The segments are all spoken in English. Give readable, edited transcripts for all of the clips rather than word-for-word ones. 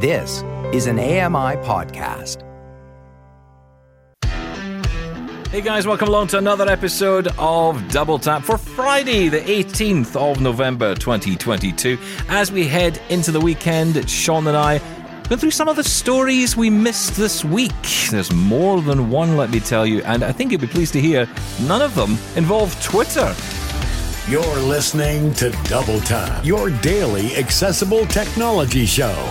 This is an AMI podcast. Hey guys, welcome along to another episode of Double Tap for Friday, the 18th of November, 2022. As we head into the weekend, Sean and I go through some of the stories we missed this week. There's more than one, let me tell you, and I think you'll be pleased to hear none of them involve Twitter. You're listening to Double Tap, your daily accessible technology show.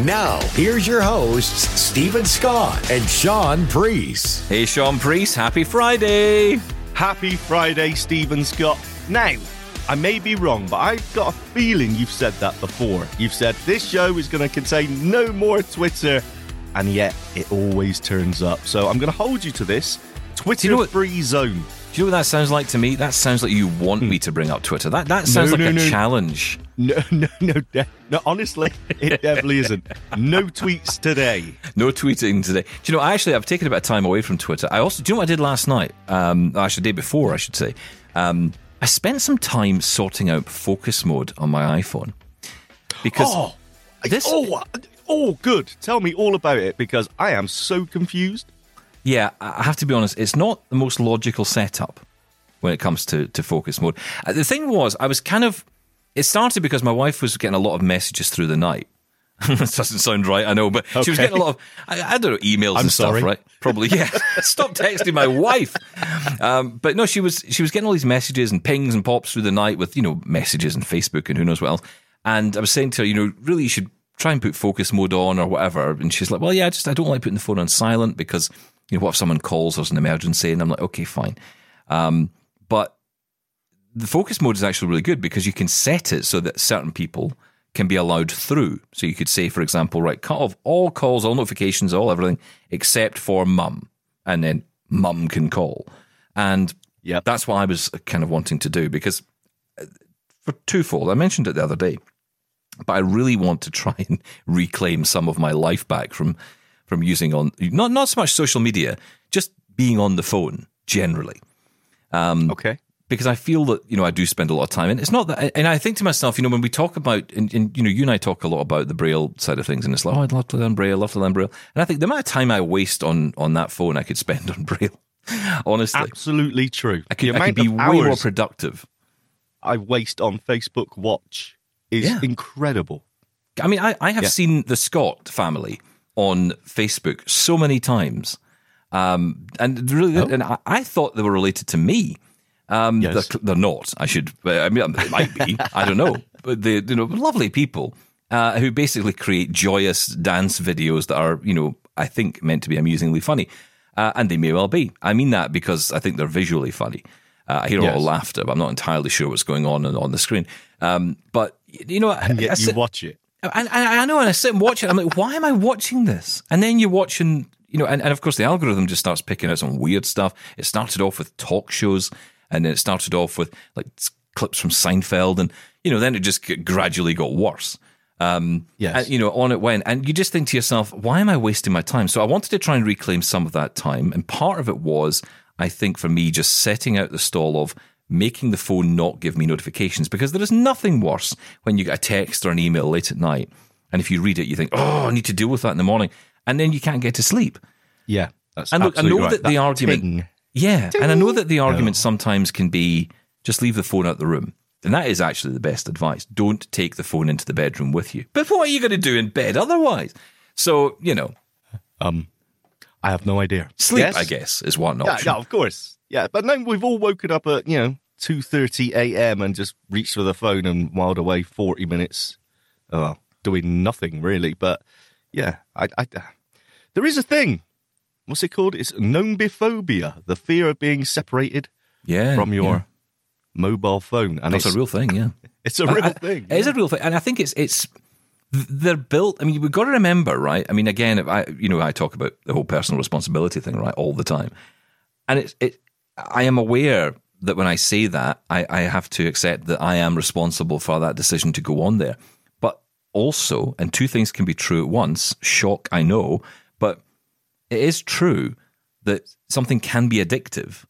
Now, here's your hosts, Stephen Scott and Sean Priest. Hey, Sean Priest, happy Friday. Happy Friday, Stephen Scott. Now, I may be wrong, but I've got a feeling you've said that before. You've said this show is going to contain no more Twitter, and yet it always turns up. So I'm going to hold you to this Twitter-free zone. Do you know what that sounds like to me? That sounds like you want me to bring up Twitter. That sounds like a challenge. No, honestly, it definitely isn't. No tweets today. No tweeting today. Do you know, actually, I've taken a bit of time away from Twitter. I also, do you know what I did last night? Actually, the day before, I should say. I spent some time sorting out focus mode on my iPhone. Because good. Tell me all about it, because I am so confused. Yeah, I have to be honest, it's not the most logical setup when it comes to focus mode. The thing was, it started because my wife was getting a lot of messages through the night. This doesn't sound right, I know, but okay. She was getting a lot of, I don't know, emails stuff, right? Probably, yeah. Stop texting my wife. But no, she was getting all these messages and pings and pops through the night with, messages and Facebook and who knows what else. And I was saying to her, really you should try and put focus mode on or whatever. And she's like, well, yeah, I don't like putting the phone on silent because... what if someone calls, there's an emergency, and I'm like, okay, fine. But the focus mode is actually really good because you can set it so that certain people can be allowed through. So you could say, for example, right, cut off all calls, all notifications, all everything, except for mum. And then mum can call. And that's what I was kind of wanting to do because for twofold, I mentioned it the other day, but I really want to try and reclaim some of my life back from using on not so much social media, just being on the phone generally. Okay. Because I feel that, I do spend a lot of time. And it's not that, and I think to myself, when we talk about, you and I talk a lot about the Braille side of things, and it's like, oh, I'd love to learn Braille, And I think the amount of time I waste on that phone I could spend on Braille, honestly. Absolutely true. I could be way more productive. I waste on Facebook Watch is incredible. I mean, I have seen the Scott family on Facebook so many times, and really, and I thought they were related to me. Yes. They're not. It might be. I don't know. But they, lovely people who basically create joyous dance videos that are, I think meant to be amusingly funny, and they may well be. I mean that because I think they're visually funny. I hear a lot of laughter, but I'm not entirely sure what's going on the screen. But and yet you watch it. And I know, and I sit and watch it. I'm like, why am I watching this? And then you're watching, and of course the algorithm just starts picking out some weird stuff. It started off with talk shows, and then it started off with like clips from Seinfeld, and then it just gradually got worse. And, on it went, and you just think to yourself, why am I wasting my time? So I wanted to try and reclaim some of that time, and part of it was, I think, for me, just setting out the stall of making the phone not give me notifications, because there is nothing worse when you get a text or an email late at night, and if you read it, you think, I need to deal with that in the morning, and then you can't get to sleep. Yeah, that's absolutely right. And I know that the argument sometimes can be, just leave the phone out the room. And that is actually the best advice. Don't take the phone into the bedroom with you. But what are you going to do in bed otherwise? So, I have no idea. Sleep, yes? I guess, is one option. Yeah, of course. Yeah, but now we've all woken up at, 2:30 a.m. and just reached for the phone and whiled away 40 minutes doing nothing, really. But, yeah, there is a thing. What's it called? It's nombophobia, the fear of being separated from your mobile phone. And that's a real thing, yeah. It's a real thing. It is a real thing. And I think it's they're built... I mean, we've got to remember, right? I mean, again, I talk about the whole personal responsibility thing, right, all the time. And I am aware that when I say that, I have to accept that I am responsible for that decision to go on there. But also, and two things can be true at once, shock, I know, but it is true that something can be addictive.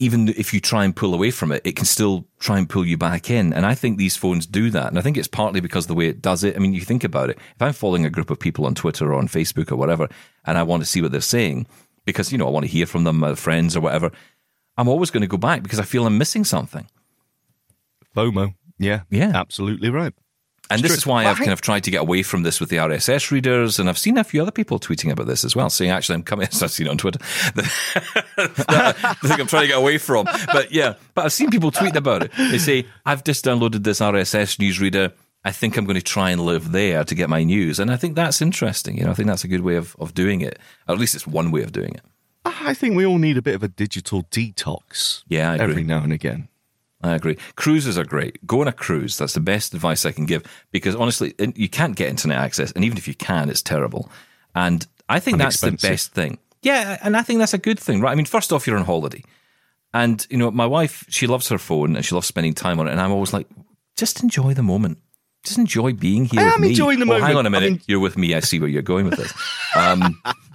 even if you try and pull away from it, it can still try and pull you back in. And I think these phones do that. And I think it's partly because of the way it does it. I mean, you think about it. If I'm following a group of people on Twitter or on Facebook or whatever, and I want to see what they're saying because, you know, I want to hear from them, my friends or whatever, I'm always going to go back because I feel I'm missing something. FOMO. Yeah. Yeah. Absolutely right. And it's this true. Is why I've kind of tried to get away from this with the RSS readers, and I've seen a few other people tweeting about this as well, saying, actually, I'm coming, as I've seen on Twitter, the thing I'm trying to get away from. But yeah, but I've seen people tweeting about it. They say, I've just downloaded this RSS newsreader. I think I'm going to try and live there to get my news. And I think that's interesting. You know, I think that's a good way of doing it. Or at least it's one way of doing it. I think we all need a bit of a digital detox every now and again. I agree. Cruises are great. Go on a cruise. That's the best advice I can give because, honestly, you can't get internet access. And even if you can, it's terrible. And I think that's expensive. The best thing. Yeah, and I think that's a good thing, right? I mean, first off, you're on holiday. And, you know, my wife, she loves her phone and she loves spending time on it. And I'm always like, just enjoy the moment. Just enjoy being here with me. I'm enjoying the moment. Hang on a minute. You're with me. I see where you're going with this.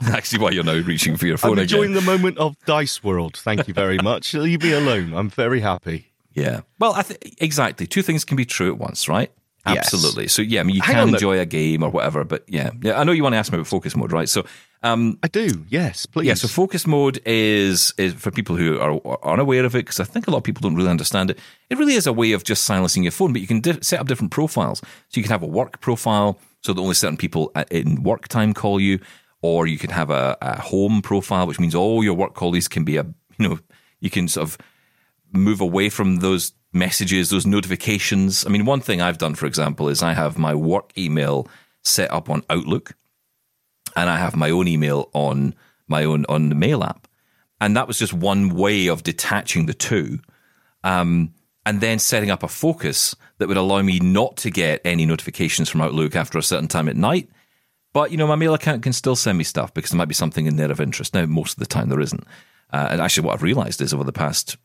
Actually, why you're now reaching for your phone again. I'm enjoying the moment of Dice World. Thank you very much. Leave me alone. I'm very happy. Yeah. Well, exactly. Two things can be true at once, right? Yes. Absolutely. So, yeah, I mean, you can enjoy a game or whatever, but yeah. I know you want to ask me about focus mode, right? So, I do. Yes, please. Yeah. So, focus mode is for people who are unaware of it, because I think a lot of people don't really understand it. It really is a way of just silencing your phone, but you can set up different profiles. So, you can have a work profile, so that only certain people in work time call you, or you can have a home profile, which means all your work colleagues can be you can sort of move away from those messages, those notifications. I mean, one thing I've done, for example, is I have my work email set up on Outlook and I have my own email on the Mail app. And that was just one way of detaching the two and then setting up a focus that would allow me not to get any notifications from Outlook after a certain time at night. But, you know, my Mail account can still send me stuff because there might be something in there of interest. Now, most of the time there isn't. And actually what I've realized is over the past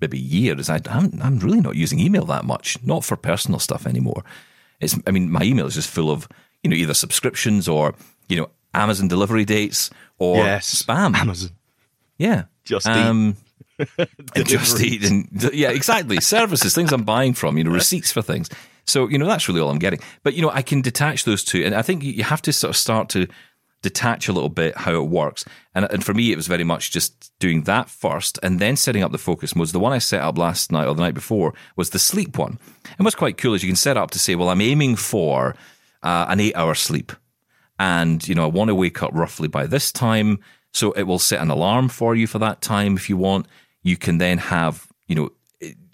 maybe years, I'm really not using email that much, not for personal stuff anymore. My email is just full of, either subscriptions or, Amazon delivery dates or spam. Amazon. Yeah. Just Eat. And Just Eat. And, yeah, exactly. Services, things I'm buying from, receipts for things. So, that's really all I'm getting. But, I can detach those two. And I think you have to sort of start to detach a little bit how it works. And for me, it was very much just doing that first and then setting up the focus modes. The one I set up last night or the night before was the sleep one. And what's quite cool is you can set up to say, well, I'm aiming for an 8-hour sleep. And, I want to wake up roughly by this time. So it will set an alarm for you for that time if you want. You can then have,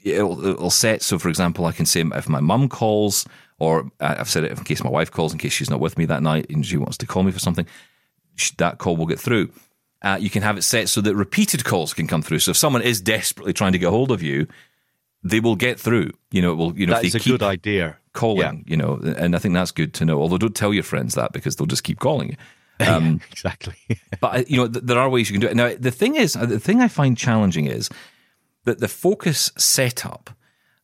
it'll set. So, for example, I can say if my mum calls, or I've said it in case my wife calls, in case she's not with me that night and she wants to call me for something, that call will get through. You can have it set so that repeated calls can come through. So if someone is desperately trying to get hold of you, they will get through. That's a good idea. Calling, and I think that's good to know. Although don't tell your friends that because they'll just keep calling you. Exactly. But, there are ways you can do it. Now, the thing I find challenging is that the focus setup,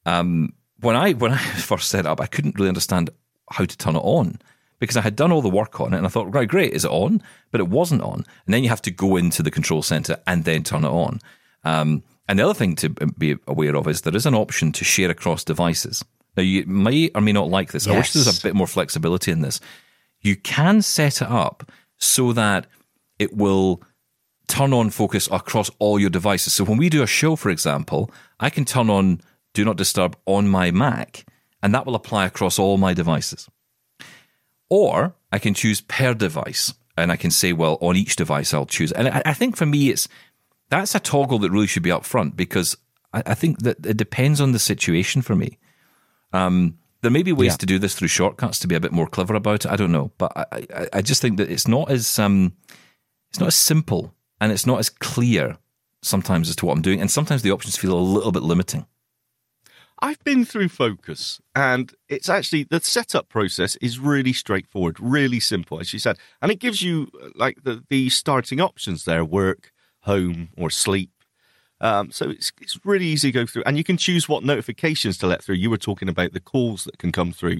when I first set it up, I couldn't really understand how to turn it on because I had done all the work on it and I thought, right, great, is it on? But it wasn't on. And then you have to go into the control center and then turn it on. And the other thing to be aware of is there is an option to share across devices. Now, you may or may not like this. Yes. I wish there was a bit more flexibility in this. You can set it up so that it will turn on focus across all your devices. So when we do a show, for example, I can turn on Do Not Disturb on my Mac, and that will apply across all my devices. Or I can choose per device, and I can say, well, on each device I'll choose. And I think for me, that's a toggle that really should be up front because I think that it depends on the situation for me. There may be ways to do this through shortcuts to be a bit more clever about it. I don't know, but I just think that it's not as simple and it's not as clear sometimes as to what I'm doing, and sometimes the options feel a little bit limiting. I've been through focus, and it's actually the setup process is really straightforward, really simple, as you said. And it gives you like the starting options there, work, home, or sleep. So it's really easy to go through. And you can choose what notifications to let through. You were talking about the calls that can come through,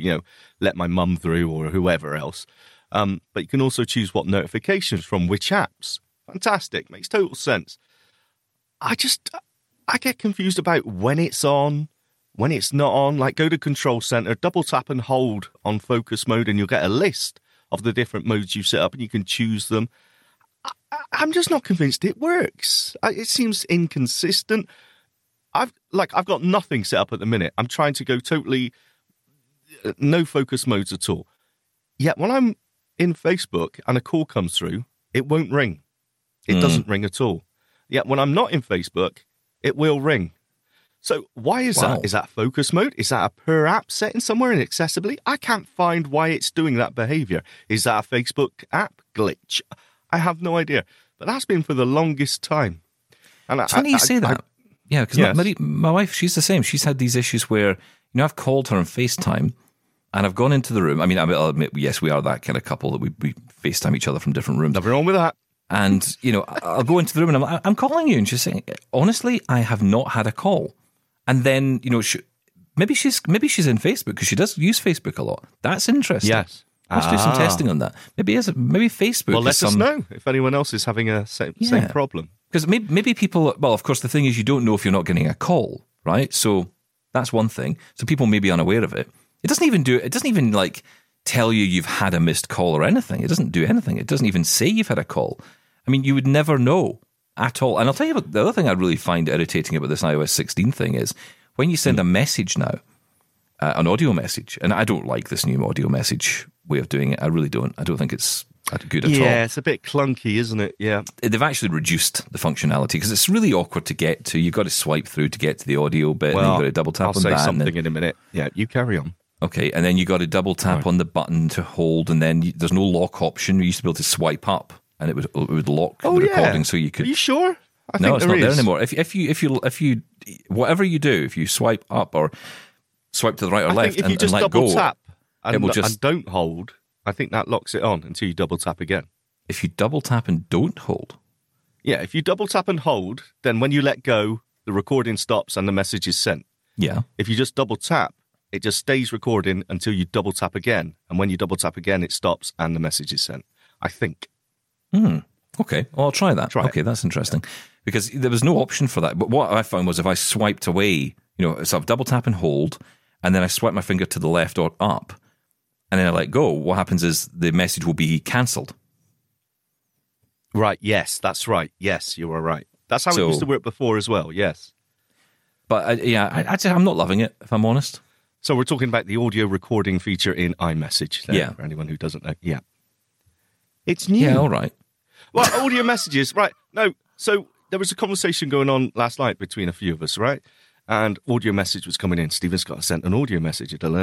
let my mum through or whoever else. But you can also choose what notifications from which apps. Fantastic. Makes total sense. I get confused about when it's on, when it's not on. Like, go to Control Center, double tap and hold on focus mode, and you'll get a list of the different modes you've set up, and you can choose them. I'm just not convinced it works. It seems inconsistent. I've got nothing set up at the minute. I'm trying to go totally no focus modes at all. Yet when I'm in Facebook and a call comes through, it won't ring. It doesn't ring at all. Yet when I'm not in Facebook, it will ring. So why is that? Is that focus mode? Is that a per app setting somewhere inaccessibly? I can't find why it's doing that behavior. Is that a Facebook app glitch? I have no idea. But that's been for the longest time. And it's funny you say that. Yeah, because my wife, she's the same. She's had these issues where, you know, I've called her on FaceTime and I've gone into the room. I mean, I'll admit, yes, we are that kind of couple that we FaceTime each other from different rooms. Nothing wrong with that. And, you know, I'll go into the room and I'm like, I'm calling you. And she's saying, honestly, I have not had a call. And then, you know, maybe she's in Facebook because she does use Facebook a lot. That's interesting. Yes. Let's do some testing on that. Maybe Facebook. Well, let us know if anyone else is having a same problem. Because maybe people, well, of course, the thing is you don't know if you're not getting a call, right? So that's one thing. So people may be unaware of it. It doesn't even tell you you've had a missed call or anything. It doesn't do anything. It doesn't even say you've had a call. I mean, you would never know at all. And I'll tell you about the other thing I really find irritating about this iOS 16 thing is when you send a message now, an audio message, and I don't like this new audio message way of doing it. I really don't. I don't think it's good at all. Yeah, it's a bit clunky, isn't it? Yeah. They've actually reduced the functionality because it's really awkward to get to. You've got to swipe through to get to the audio bit, and you've got to double tap on that. I'll say something in a minute. Yeah, you carry on. Okay, and then you've got to double tap on the button to hold, and then there's no lock option. You used to be able to swipe up, and it would lock the recording, so you could. Are you sure? I think it's not there anymore. If you whatever you do, if you swipe up or swipe to the right or left, if you just double tap. It will just, and don't hold, I think that locks it on until you double tap again. If you double tap and don't hold? Yeah, if you double tap and hold, then when you let go, the recording stops and the message is sent. Yeah. If you just double tap, it just stays recording until you double tap again. And when you double tap again, it stops and the message is sent, I think. Okay, well, I'll try that. That's interesting. Yeah. Because there was no option for that. But what I found was if I swiped away, you know, so I've double tap and hold, and then I swipe my finger to the left or up, and then I let go, what happens is the message will be cancelled. Right, yes, that's right. Yes, you are right. That's how it used to work before as well, yes. But, I'm not loving it, if I'm honest. So we're talking about the audio recording feature in iMessage, then, for anyone who doesn't know. Yeah. It's new. Yeah, all right. Well, audio messages, right. No, so there was a conversation going on last night between a few of us, right? And audio message was coming in. Stephen Scott sent an audio message. And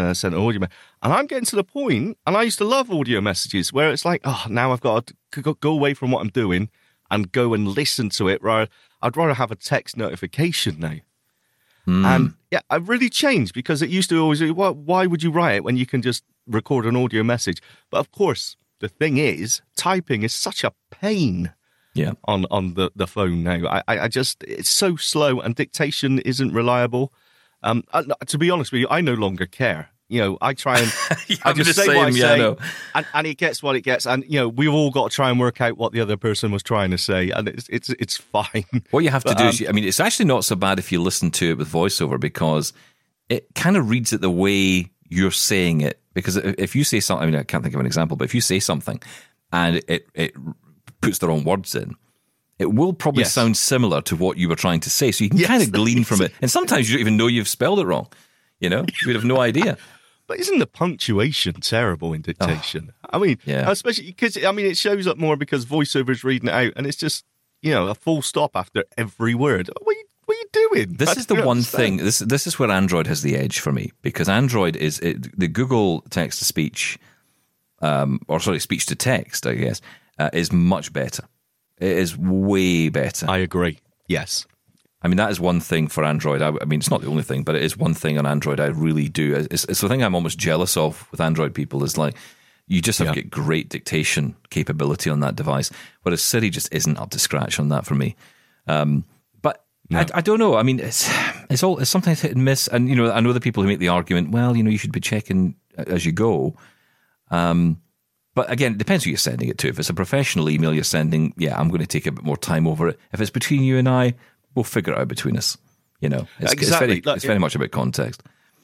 I'm getting to the point, and I used to love audio messages, where it's like, oh, now I've got to go away from what I'm doing and go and listen to it. I'd rather have a text notification now. And I've really changed because it used to always be, well, why would you write it when you can just record an audio message? But of course, the thing is, typing is such a pain. Yeah, on the phone now. I just, it's so slow and dictation isn't reliable. To be honest with you, I no longer care. You know, I try and I just say what I say, and it gets what it gets. And, you know, we've all got to try and work out what the other person was trying to say, and it's fine. What you have to do is, I mean, it's actually not so bad if you listen to it with voiceover because it kind of reads it the way you're saying it. Because if you say something, I mean, I can't think of an example, but if you say something and it puts their own words in, it will probably sound similar to what you were trying to say. So you can kind of glean from it. And sometimes you don't even know you've spelled it wrong. You know, you'd have no idea. But isn't the punctuation terrible in dictation? I mean, especially because, I mean, it shows up more because voiceover is reading it out and it's just, you know, a full stop after every word. What are you doing? This is the one thing. This is where Android has the edge for me because Android is the Google text-to-speech, speech-to-text, I guess, is much better. It is way better. I agree. Yes. I mean, that is one thing for Android. I mean, it's not the only thing, but it is one thing on Android I really do. It's the thing I'm almost jealous of with Android people is like, you just have to get great dictation capability on that device, whereas Siri just isn't up to scratch on that for me. I don't know. I mean, it's sometimes hit and miss. And, you know, I know the people who make the argument, well, you know, you should be checking as you go. But again, it depends who you're sending it to. If it's a professional email you're sending, I'm going to take a bit more time over it. If it's between you and I, we'll figure it out between us. You know, exactly. It's very much about context.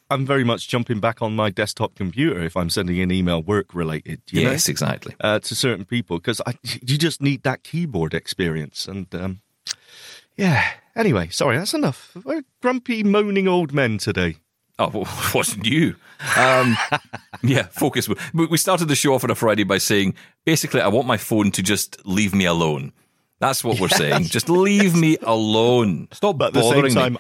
I'm very much jumping back on my desktop computer if I'm sending an email work-related. Yes, know? Exactly. To certain people, because you just need that keyboard experience. And, yeah, anyway, sorry, that's enough. We're grumpy, moaning old men today. Oh, well, what's new? Yeah, focus. We started the show off on a Friday by saying, basically, I want my phone to just leave me alone. That's what we're saying. Just leave me alone. Stop bothering me. But at the same time,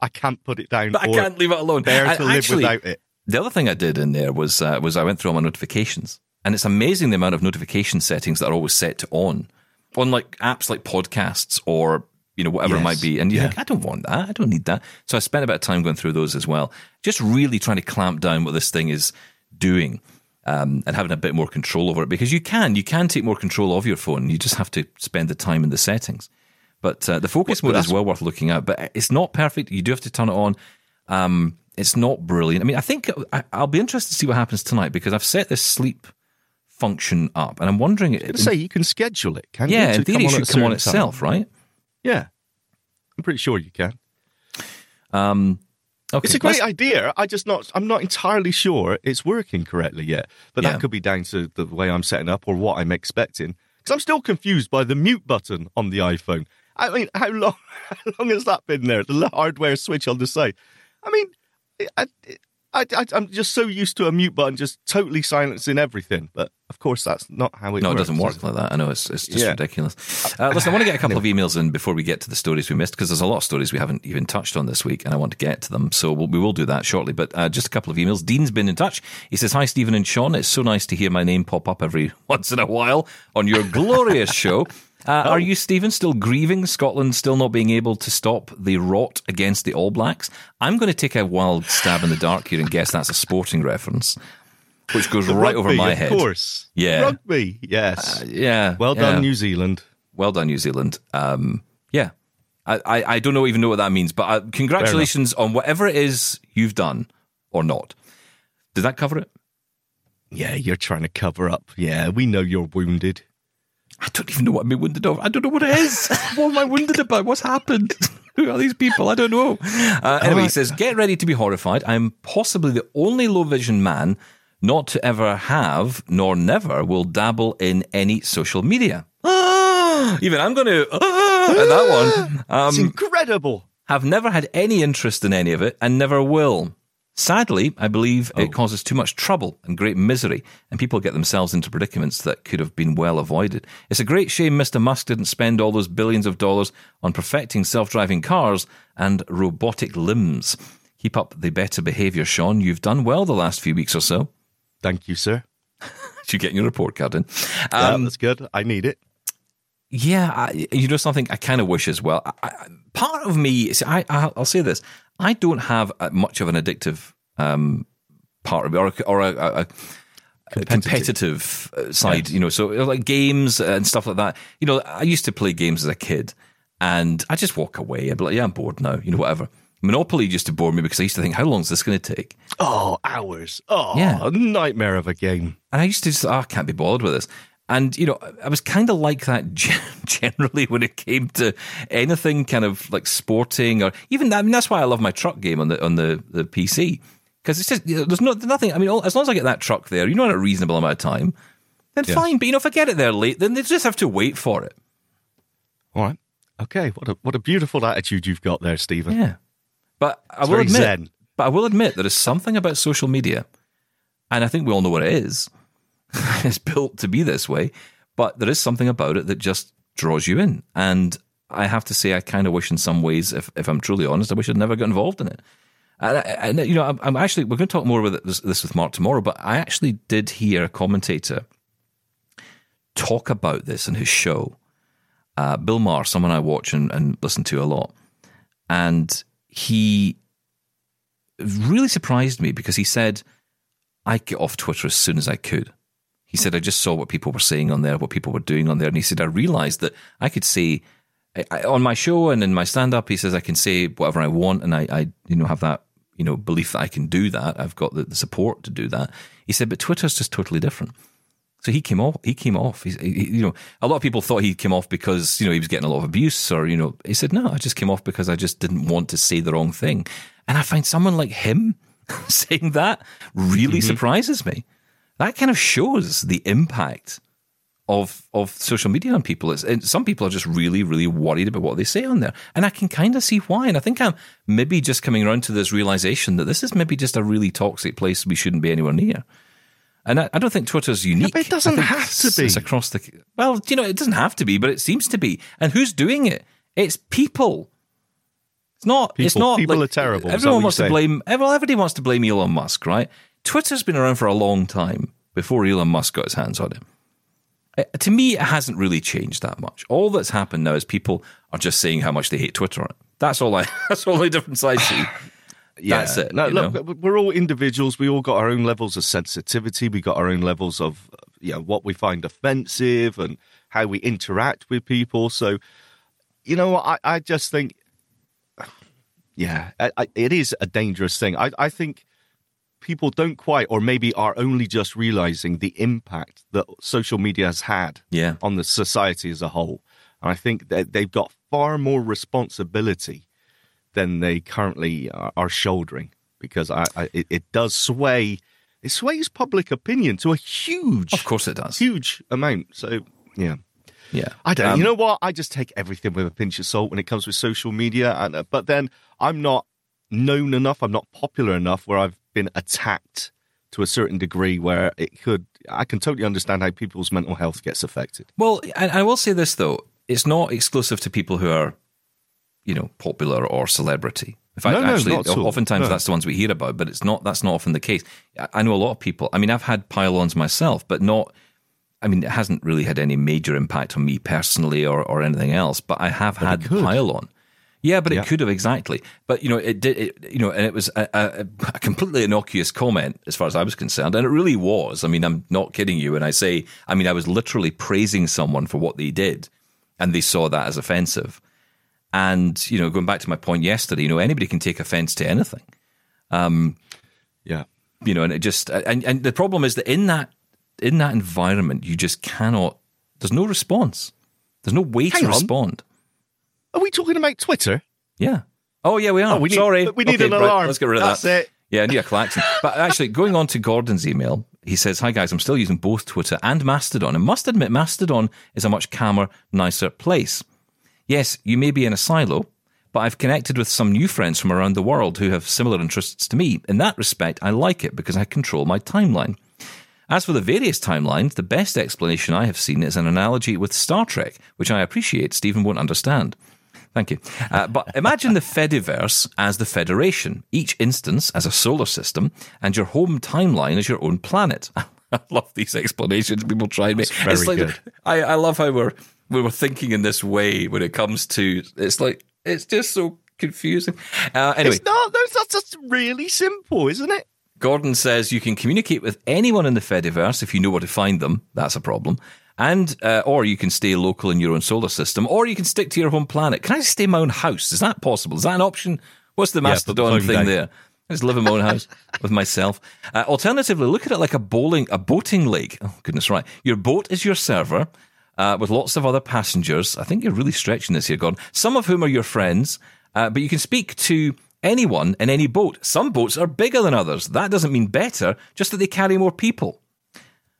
I can't put it down. But I can't leave it alone. Bear to live without it. The other thing I did in there was I went through all my notifications. And it's amazing the amount of notification settings that are always set to on. On like apps like podcasts or, you know, whatever it might be. And you think, I don't want that. I don't need that. So I spent a bit of time going through those as well. Just really trying to clamp down what this thing is doing. And having a bit more control over it, because you can take more control of your phone. You just have to spend the time in the settings. But the focus mode is well worth looking at, but it's not perfect. You do have to turn it on. It's not brilliant. I mean, I think I'll be interested to see what happens tonight, because I've set this sleep function up, and I'm wondering. I was going to say, you can schedule it, can't you? Yeah, in theory, it should come on itself, right? Yeah, I'm pretty sure you can. Okay, it's a great idea. I'm not entirely sure it's working correctly yet, but that could be down to the way I'm setting up or what I'm expecting. Because I'm still confused by the mute button on the iPhone. I mean, how long has that been there? The hardware switch on the side. I mean, I'm just so used to a mute button just totally silencing everything. But of course, that's not how it works. No, it doesn't work like that. I know it's just ridiculous. Listen, I want to get a couple of emails in before we get to the stories we missed, because there's a lot of stories we haven't even touched on this week, and I want to get to them. So we will do that shortly. But just a couple of emails. Dean's been in touch. He says, "Hi, Stephen and Sean. It's so nice to hear my name pop up every once in a while on your glorious show. Are you, Stephen, still grieving Scotland still not being able to stop the rot against the All Blacks? I'm going to take a wild stab in the dark here and guess that's a sporting reference." Which goes right over my head. Of course. Yeah. Rugby, yes. Well done, New Zealand. Well done, New Zealand. Yeah. I don't even know what that means, but congratulations on whatever it is you've done or not. Did that cover it? Yeah, you're trying to cover up. Yeah, we know you're wounded. I don't even know what I'm wounded of. I don't know what it is. What am I wounded about? What's happened? Who are these people? I don't know. Anyway, he says, "Get ready to be horrified. I'm possibly the only low vision man not to ever have, nor never will dabble in any social media." Even I'm going to at that one. It's incredible. "Have never had any interest in any of it and never will. Sadly, I believe it causes too much trouble and great misery, and people get themselves into predicaments that could have been well avoided. It's a great shame Mr. Musk didn't spend all those billions of dollars on perfecting self-driving cars and robotic limbs. Keep up the better behaviour, Sean. You've done well the last few weeks or so." Thank you, sir. You're getting your report card in. Yeah, that's good. I need it. Yeah, you know something I kind of wish as well. Part of me, I'll say this, I don't have much of an addictive part of it, or a competitive side, you know, so like games and stuff like that. You know, I used to play games as a kid, and I just walk away. I'd be like, yeah, I'm bored now, you know, whatever. Monopoly used to bore me because I used to think, how long is this going to take? Oh, hours. Oh, yeah. A nightmare of a game. And I used to just, I can't be bothered with this. And, you know, I was kind of like that generally when it came to anything kind of like sporting or even, I mean, that's why I love my truck game on the PC. Because it's just, you know, there's nothing, I mean, as long as I get that truck there, you know, in a reasonable amount of time, then fine. But, you know, if I get it there late, then they just have to wait for it. All right. Okay. What a beautiful attitude you've got there, Stephen. Yeah. But I will admit there is something about social media, and I think we all know what it is. It's built to be this way, but there is something about it that just draws you in. And I have to say, I kind of wish in some ways, if I'm truly honest, I wish I'd never got involved in it. And you know, I'm actually, we're going to talk more about this with Mark tomorrow, but I actually did hear a commentator talk about this in his show. Bill Maher, someone I watch and listen to a lot. And he really surprised me because he said, "I get off Twitter as soon as I could." He said, "I just saw what people were saying on there, what people were doing on there." And he said, "I realized that I could say on my show and in my stand-up," he says, "I can say whatever I want. And I you know, have that, you know, belief that I can do that. I've got the support to do that." He said, "But Twitter's just totally different." So he came off. You know, a lot of people thought he came off because, you know, he was getting a lot of abuse, or, you know, he said, no, I just came off because I just didn't want to say the wrong thing. And I find someone like him saying that really surprises me. That kind of shows the impact of social media on people. It's, and some people are just really, really worried about what they say on there. And I can kind of see why. And I think I'm maybe just coming around to this realization that this is maybe just a really toxic place we shouldn't be anywhere near. And I don't think Twitter's unique. Yeah, but it doesn't have to be. It's across the... Well, you know, it doesn't have to be, but it seems to be. And who's doing it? It's people. It's not... People, people like, are terrible. Everyone wants to blame... Everybody wants to blame Elon Musk, right? Twitter's been around for a long time before Elon Musk got his hands on it. To me, it hasn't really changed that much. All that's happened now is people are just saying how much they hate Twitter on it. That's all I... That's all the difference I see. Yeah. That's it. No, look, we're all individuals. We all got our own levels of sensitivity. We got our own levels of, you know, what we find offensive and how we interact with people. So, you know, I just think, yeah, it is a dangerous thing. I think people don't quite, or maybe are only just realizing the impact that social media has had on the society as a whole. And I think that they've got far more responsibility than they currently are shouldering, because it does sway. It sways public opinion to a huge, of course it does, huge amount. So yeah. I don't. You know what? I just take everything with a pinch of salt when it comes with social media. And but then I'm not known enough. I'm not popular enough where I've been attacked to a certain degree where it could. I can totally understand how people's mental health gets affected. Well, I will say this though: it's not exclusive to people who are, you know, popular or celebrity. In fact, oftentimes that's the ones we hear about, but it's not. That's not often the case. I know a lot of people. I mean, I've had pylons myself, but not. I mean, it hasn't really had any major impact on me personally or anything else. But I have had the pylon. Yeah, but it could have, exactly. But you know, it did. It, you know, and it was a completely innocuous comment as far as I was concerned, and it really was. I mean, I'm not kidding you when I say. I mean, I was literally praising someone for what they did, and they saw that as offensive. And, you know, going back to my point yesterday, you know, anybody can take offense to anything. You know, and it just, and the problem is that in that environment, you just cannot, there's no response. There's no way to respond. Are we talking about Twitter? Yeah. Oh, yeah, we are. Oh, we need an alarm. Right, let's get rid of that. That's it. Yeah, I need a klaxon. But actually, going on to Gordon's email, he says, hi guys, I'm still using both Twitter and Mastodon. And must admit, Mastodon is a much calmer, nicer place. Yes, you may be in a silo, but I've connected with some new friends from around the world who have similar interests to me. In that respect, I like it because I control my timeline. As for the various timelines, the best explanation I have seen is an analogy with Star Trek, which I appreciate Stephen won't understand. Thank you. But imagine the Fediverse as the Federation, each instance as a solar system, and your home timeline as your own planet. I love these explanations people try and make. It's like, good. I love how we were thinking in this way when it comes to, it's like, it's just so confusing. Anyway. It's not, that's just really simple, isn't it? Gordon says you can communicate with anyone in the Fediverse if you know where to find them. That's a problem. And, or you can stay local in your own solar system, or you can stick to your home planet. Can I stay in my own house? Is that possible? Is that an option? What's the Mastodon thing there? I just live in my own house with myself. Alternatively, look at it like a boating lake. Oh, goodness, right. Your boat is your server. With lots of other passengers. I think you're really stretching this here, Gordon. Some of whom are your friends, but you can speak to anyone in any boat. Some boats are bigger than others. That doesn't mean better, just that they carry more people.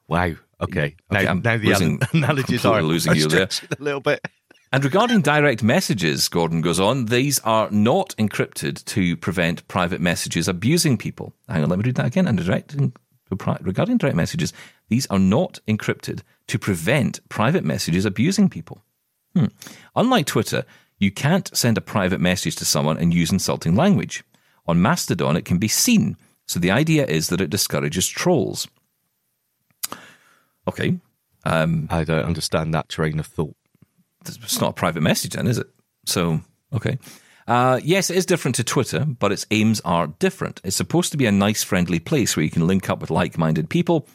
Wow. Okay. Now the analogies are losing you there. A little bit. And regarding direct messages, Gordon goes on, these are not encrypted to prevent private messages abusing people. Hang on, let me read that again. And regarding direct messages, these are not encrypted to prevent private messages abusing people. Unlike Twitter, you can't send a private message to someone and use insulting language. On Mastodon, it can be seen, so the idea is that it discourages trolls. Okay. I don't understand that train of thought. It's not a private message then, is it? So, okay. Yes, it is different to Twitter, but its aims are different. It's supposed to be a nice, friendly place where you can link up with like-minded people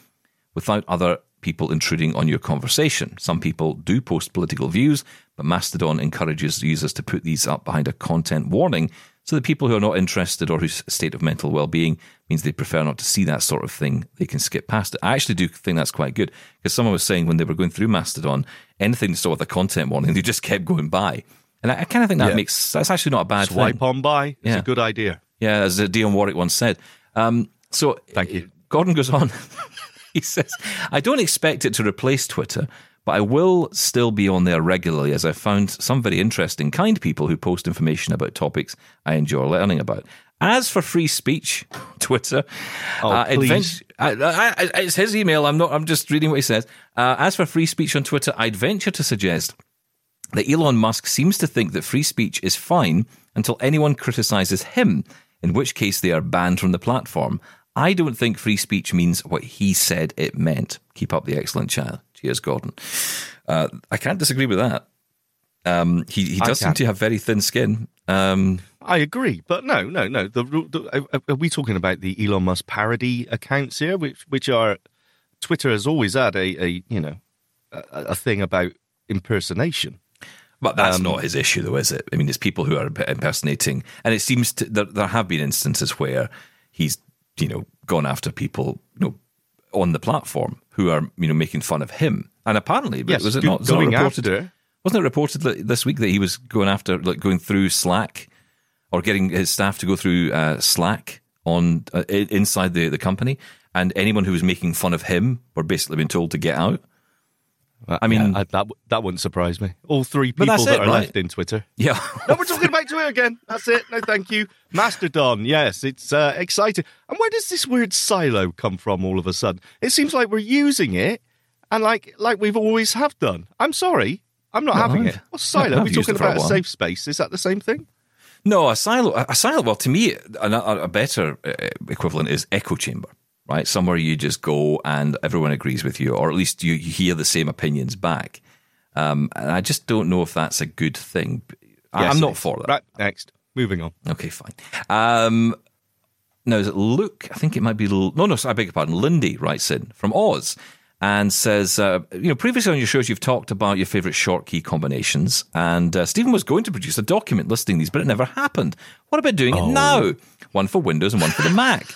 without other people intruding on your conversation. Some people do post political views, but Mastodon encourages users to put these up behind a content warning So the people who are not interested or whose state of mental well-being means they prefer not to see that sort of thing, they can skip past it. I actually do think that's quite good, because someone was saying when they were going through Mastodon, anything they saw with a content warning, they just kept going by. And I kind of think that that's actually not a bad thing. Swipe on by. It's a good idea. Yeah, as Dion Warwick once said. So thank you. Gordon goes on. He says, I don't expect it to replace Twitter, but I will still be on there regularly, as I found some very interesting, kind people who post information about topics I enjoy learning about. As for free speech, Twitter, it's his email. I'm just reading what he says. As for free speech on Twitter, I'd venture to suggest that Elon Musk seems to think that free speech is fine until anyone criticizes him, in which case they are banned from the platform. I don't think free speech means what he said it meant. Keep up the excellent chat. Cheers, Gordon. I can't disagree with that. He does seem to have very thin skin. I agree, but no. Are we talking about the Elon Musk parody accounts here, which are Twitter has always had a thing about impersonation. But that's not his issue, though, is it? I mean, it's people who are impersonating, and it seems there have been instances where he's gone after people on the platform who are making fun of him, and apparently, was it not going after? Wasn't it reported this week that he was going after, going through Slack, or getting his staff to go through Slack on inside the company, and anyone who was making fun of him were basically being told to get out? I mean, that wouldn't surprise me. All three people that are left in Twitter. Yeah. No, we're talking about Twitter again. That's it. No, thank you. Mastodon. Yes, it's exciting. And where does this weird silo come from all of a sudden? It seems like we're using it and like we've always have done. I'm sorry. I'm not having it. What's silo? We're talking about a safe space. Is that the same thing? No, a silo. Well, to me, a better equivalent is echo chamber. Right, somewhere you just go and everyone agrees with you, or at least you hear the same opinions back. And I just don't know if that's a good thing. I'm not for that. Right, next. Moving on. Okay, fine. Now, is it Luke? I think it might be... I beg your pardon. Lindy writes in from Oz and says, previously on your shows you've talked about your favourite short key combinations, and Stephen was going to produce a document listing these, but it never happened. What about doing it now? One for Windows and one for the Mac.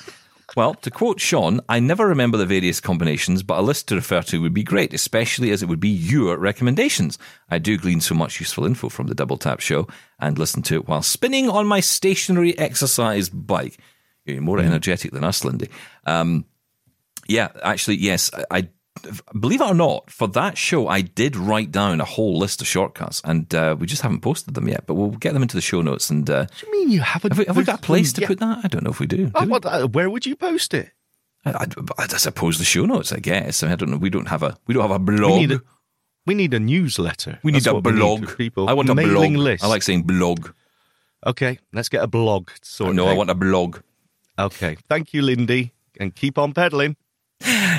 Well, to quote Sean, I never remember the various combinations, but a list to refer to would be great, especially as it would be your recommendations. I do glean so much useful info from the Double Tap show and listen to it while spinning on my stationary exercise bike. You're more energetic than us, Lindy. Yes. I believe it or not, for that show, I did write down a whole list of shortcuts, and we just haven't posted them yet, but we'll get them into the show notes. And what do you mean you haven't? Have we got a place to put that? I don't know if we do. Where would you post it? I suppose the show notes, I guess. I mean, I don't know. We don't have a blog. We need a newsletter. We need a blog. I want a mailing list. I like saying blog. Okay, let's get a blog. I want a blog. Okay, thank you, Lindy, and keep on peddling.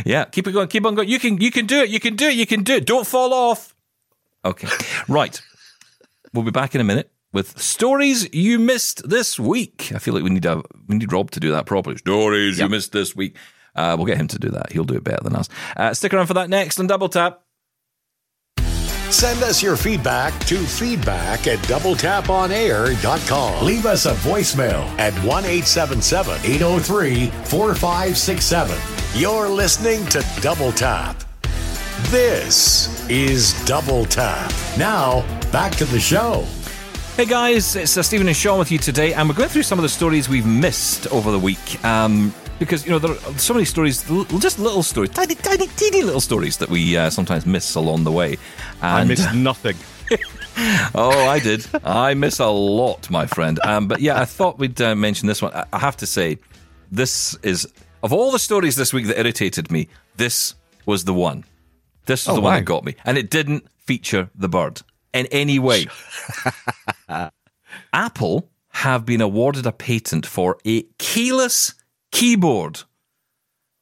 Yeah, keep on going. You can do it. Don't fall off. Okay, right. We'll be back in a minute with stories you missed this week. I feel like we need Rob to do that properly. Stories you missed this week. We'll get him to do that. He'll do it better than us. Stick around for that next on Double Tap. Send us your feedback to feedback@doubletaponair.com. Leave us a voicemail at 1-877-803-4567. You're listening to Double Tap. This is Double Tap. Now, back to the show. Hey guys, it's Stephen and Sean with you today, and we're going through some of the stories we've missed over the week. Because, there are so many stories, just little stories, tiny little stories that we sometimes miss along the way. And I missed nothing. I did. I miss a lot, my friend. I thought we'd mention this one. I have to say, this is, of all the stories this week that irritated me, this was the one. This was the one that got me. And it didn't feature the bird in any way. Apple have been awarded a patent for a keyless keyboard.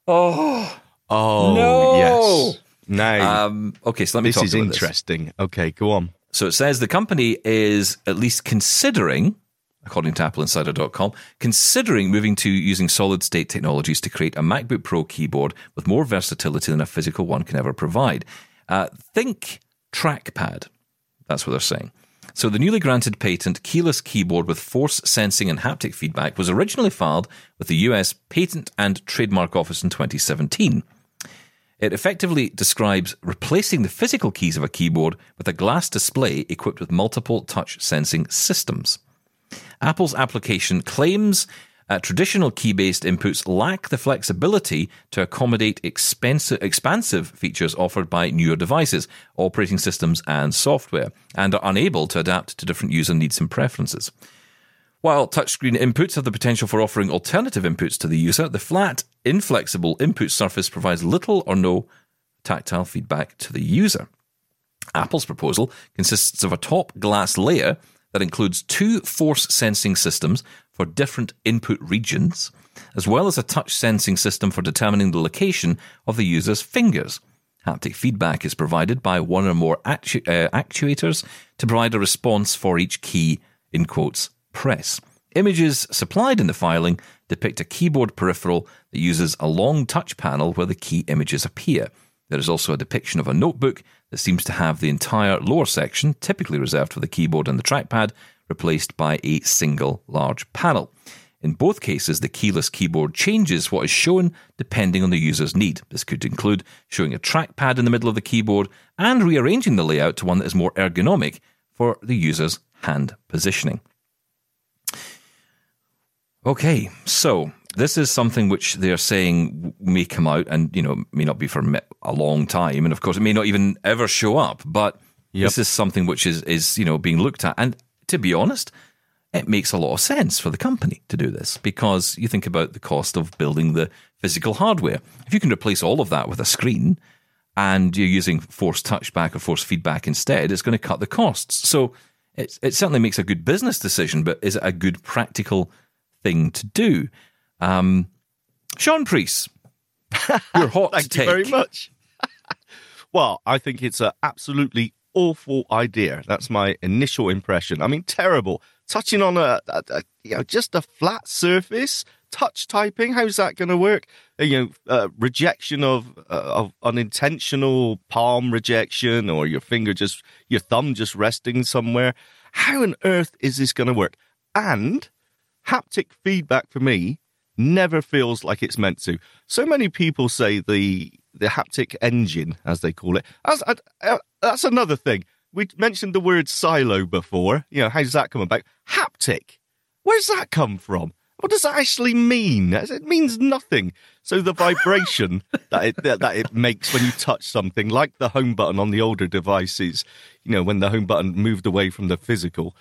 Yes. No. Okay, so let me talk about this. This is interesting. Okay, go on. So it says the company is at least considering, according to AppleInsider.com, considering moving to using solid-state technologies to create a MacBook Pro keyboard with more versatility than a physical one can ever provide. Think trackpad. That's what they're saying. So the newly granted patent keyless keyboard with force sensing and haptic feedback was originally filed with the US Patent and Trademark Office in 2017. It effectively describes replacing the physical keys of a keyboard with a glass display equipped with multiple touch sensing systems. Apple's application claims traditional key-based inputs lack the flexibility to accommodate expansive features offered by newer devices, operating systems and software, and are unable to adapt to different user needs and preferences. While touchscreen inputs have the potential for offering alternative inputs to the user, the flat, inflexible input surface provides little or no tactile feedback to the user. Apple's proposal consists of a top glass layer that includes two force-sensing systems for different input regions, as well as a touch-sensing system for determining the location of the user's fingers. Haptic feedback is provided by one or more actuators to provide a response for each key, in quotes, press. Images supplied in the filing depict a keyboard peripheral that uses a long touch panel where the key images appear. There is also a depiction of a notebook that seems to have the entire lower section, typically reserved for the keyboard and the trackpad, replaced by a single large panel. In both cases, the keyless keyboard changes what is shown depending on the user's need. This could include showing a trackpad in the middle of the keyboard and rearranging the layout to one that is more ergonomic for the user's hand positioning. Okay, so this is something which they are saying may come out and, you know, may not be for a long time. And of course, it may not even ever show up, but this is something which is, you know, being looked at. And to be honest, it makes a lot of sense for the company to do this because you think about the cost of building the physical hardware. If you can replace all of that with a screen and you're using force touchback or force feedback instead, it's going to cut the costs. So it certainly makes a good business decision, but is it a good practical thing to do? Sean Priest, you're hot to take. Thank you very much. Well, I think it's an absolutely awful idea. That's my initial impression. I mean, terrible. Touching on just a flat surface, touch typing. How's that going to work? Rejection of unintentional palm rejection, or your thumb just resting somewhere. How on earth is this going to work? And haptic feedback for me never feels like it's meant to. So many people say the haptic engine, as they call it. That's another thing. We mentioned the word silo before. You know, how's that come about? Haptic. Where's that come from? What does that actually mean? It means nothing. So the vibration that it makes when you touch something, like the home button on the older devices, you know, when the home button moved away from the physical,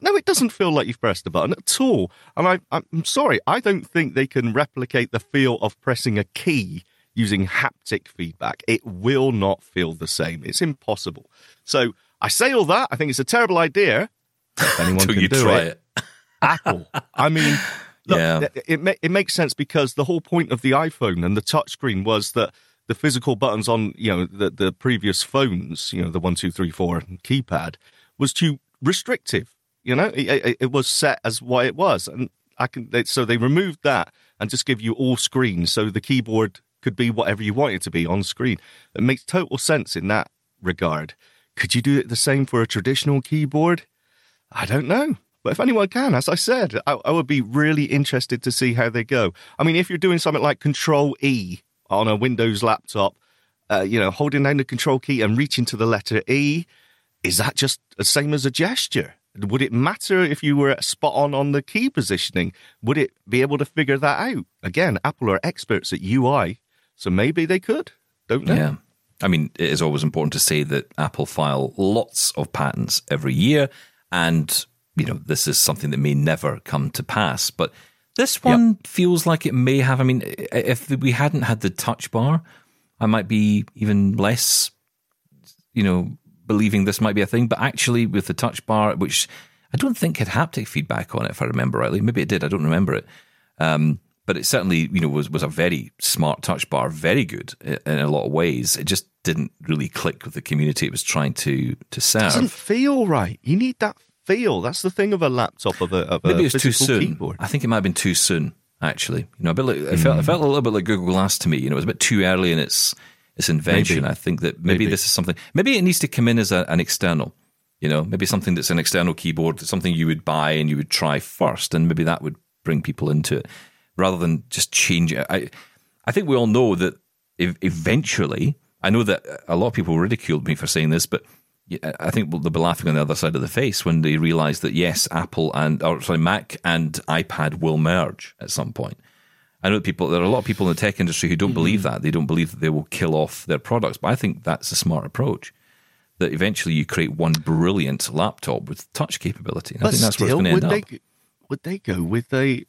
no, it doesn't feel like you've pressed the button at all. And I'm sorry, I don't think they can replicate the feel of pressing a key using haptic feedback. It will not feel the same. It's impossible. So I say all that. I think it's a terrible idea. If anyone can you do try it. Apple. I mean, look, it makes sense because the whole point of the iPhone and the touchscreen was that the physical buttons on, you know, the previous phones, you know, the 1, 2, 3, 4 keypad was too restrictive. You know, it was set as why it was, and so they removed that and just give you all screens, so the keyboard could be whatever you want it to be on screen. It makes total sense in that regard. Could you do it the same for a traditional keyboard? I don't know, but if anyone can, as I said, I would be really interested to see how they go. I mean, if you're doing something like Control E on a Windows laptop, holding down the Control key and reaching to the letter E, is that just the same as a gesture? Would it matter if you were spot on the key positioning? Would it be able to figure that out? Again, Apple are experts at UI, so maybe they could. Don't know. Yeah. I mean, it is always important to say that Apple file lots of patents every year, and, you know, this is something that may never come to pass. But this one feels like it may have. I mean, if we hadn't had the touch bar, I might be even less, you know, believing this might be a thing, but actually with the touch bar, which I don't think had haptic feedback on it, if I remember rightly. Maybe it did, I don't remember it. But it certainly, you know, was a very smart touch bar, very good in a lot of ways. It just didn't really click with the community it was trying to serve. It doesn't feel right. You need that feel. That's the thing of a laptop, of a maybe it was too soon. Keyboard. I think it might have been too soon, actually. You know, a bit like, it felt a little bit like Google Glass to me. You know, it was a bit too early in its invention. Maybe. I think that maybe this is something. Maybe it needs to come in as an external. You know, maybe something that's an external keyboard, something you would buy and you would try first, and maybe that would bring people into it rather than just change it. I think we all know that eventually, I know that a lot of people ridiculed me for saying this, but I think they'll be laughing on the other side of the face when they realize that, yes, Mac and iPad will merge at some point. I know people. There are a lot of people in the tech industry who don't believe that. They don't believe that they will kill off their products, but I think that's a smart approach. That eventually you create one brilliant laptop with touch capability. And I think that's where it's going to end up. Would they go with a?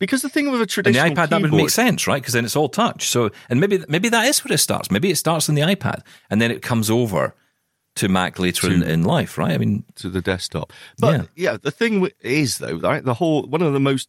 Because the thing with a traditional and the iPad keyboard, that would make sense, right? Because then it's all touch. So, and maybe that is where it starts. Maybe it starts on the iPad and then it comes over to Mac later in life, right? I mean, to the desktop. But yeah the thing is though, right? The whole one of the most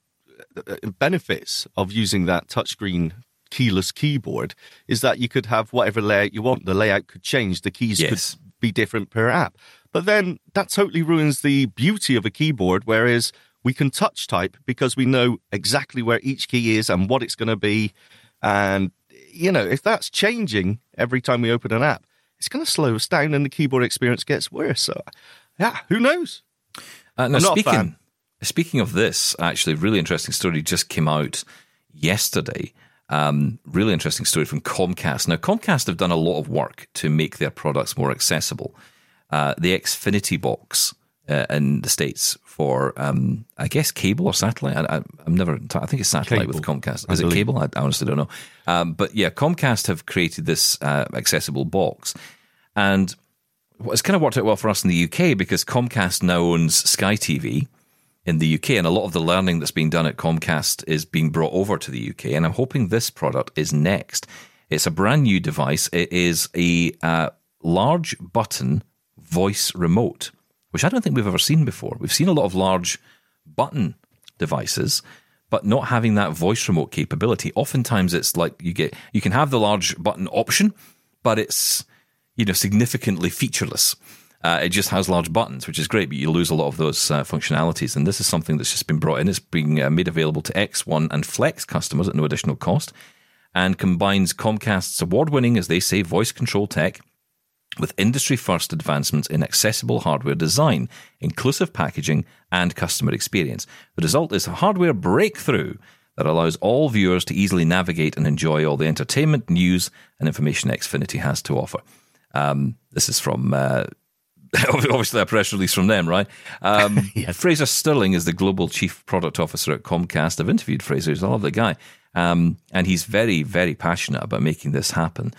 benefits of using that touchscreen keyless keyboard is that you could have whatever layout you want. The layout could change. The keys could be different per app. But then that totally ruins the beauty of a keyboard, whereas we can touch type because we know exactly where each key is and what it's going to be. And, you know, if that's changing every time we open an app, it's going to slow us down and the keyboard experience gets worse. So, yeah, who knows? Now, speaking of this, actually, a really interesting story just came out yesterday. Really interesting story from Comcast. Now, Comcast have done a lot of work to make their products more accessible. The Xfinity box in the States for, I guess, cable or satellite. I think it's satellite cable. With Comcast. Is it cable? I honestly don't know. But yeah, Comcast have created this accessible box. And it's kind of worked out well for us in the UK because Comcast now owns Sky TV in the UK, and a lot of the learning that's being done at Comcast is being brought over to the UK, and I'm hoping this product is next. It's a brand new device. It is a large button voice remote, which I don't think we've ever seen before. We've seen a lot of large button devices, but not having that voice remote capability. Oftentimes it's like you can have the large button option, but it's, you know, significantly featureless. It just has large buttons, which is great, but you lose a lot of those functionalities. And this is something that's just been brought in. It's being made available to X1 and Flex customers at no additional cost, and combines Comcast's award-winning, as they say, voice control tech with industry-first advancements in accessible hardware design, inclusive packaging, and customer experience. The result is a hardware breakthrough that allows all viewers to easily navigate and enjoy all the entertainment, news, and information Xfinity has to offer. This is from... obviously a press release from them, right? Yes. Fraser Stirling is the global chief product officer at Comcast. I've interviewed Fraser. He's a lovely guy. And he's very, very passionate about making this happen.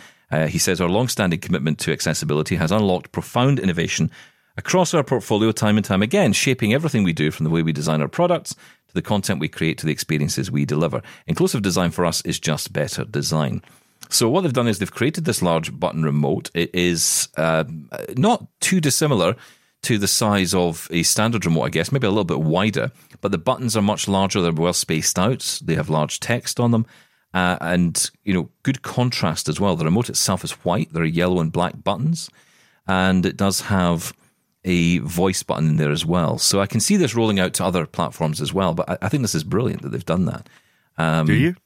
He says, our long-standing commitment to accessibility has unlocked profound innovation across our portfolio time and time again, shaping everything we do from the way we design our products to the content we create to the experiences we deliver. Inclusive design for us is just better design. So what they've done is they've created this large button remote. It is not too dissimilar to the size of a standard remote, I guess, maybe a little bit wider, but the buttons are much larger. They're well spaced out. They have large text on them and, you know, good contrast as well. The remote itself is white. There are yellow and black buttons, and it does have a voice button in there as well. So I can see this rolling out to other platforms as well, but I think this is brilliant that they've done that. Do you?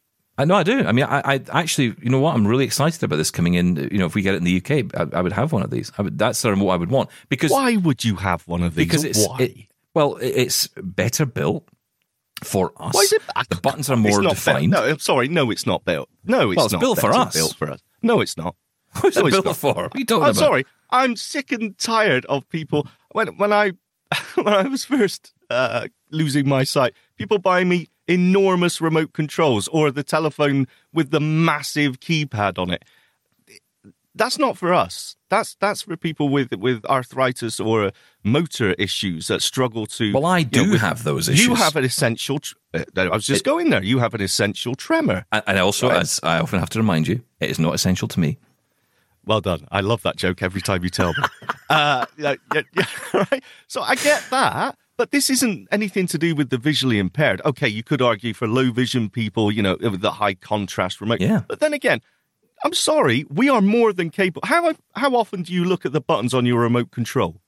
No, I do. I mean, I actually, you know what? I'm really excited about this coming in. You know, if we get it in the UK, I would have one of these. That's the remote I would want. Because why would you have one of these? Because it's better built for us. Why is it? The buttons are more defined. No, I'm sorry. No, it's not built. No, it's not built for us. Built for us. No, it's not. What's it built for? What are you talking about? I'm sorry. I'm sick and tired of people. When I was first losing my sight, people buy me enormous remote controls or the telephone with the massive keypad on it. That's not for us. That's for people with arthritis or motor issues that struggle to... Well, I do have those issues. You have an essential... I was just going there. You have an essential tremor. And also, right? As I often have to remind you, it is not essential to me. Well done. I love that joke every time you tell me. Right? So I get that. But this isn't anything to do with the visually impaired. Okay, you could argue for low vision people, you know, with the high contrast remote. Yeah. But then again, I'm sorry, we are more than capable. How often do you look at the buttons on your remote control?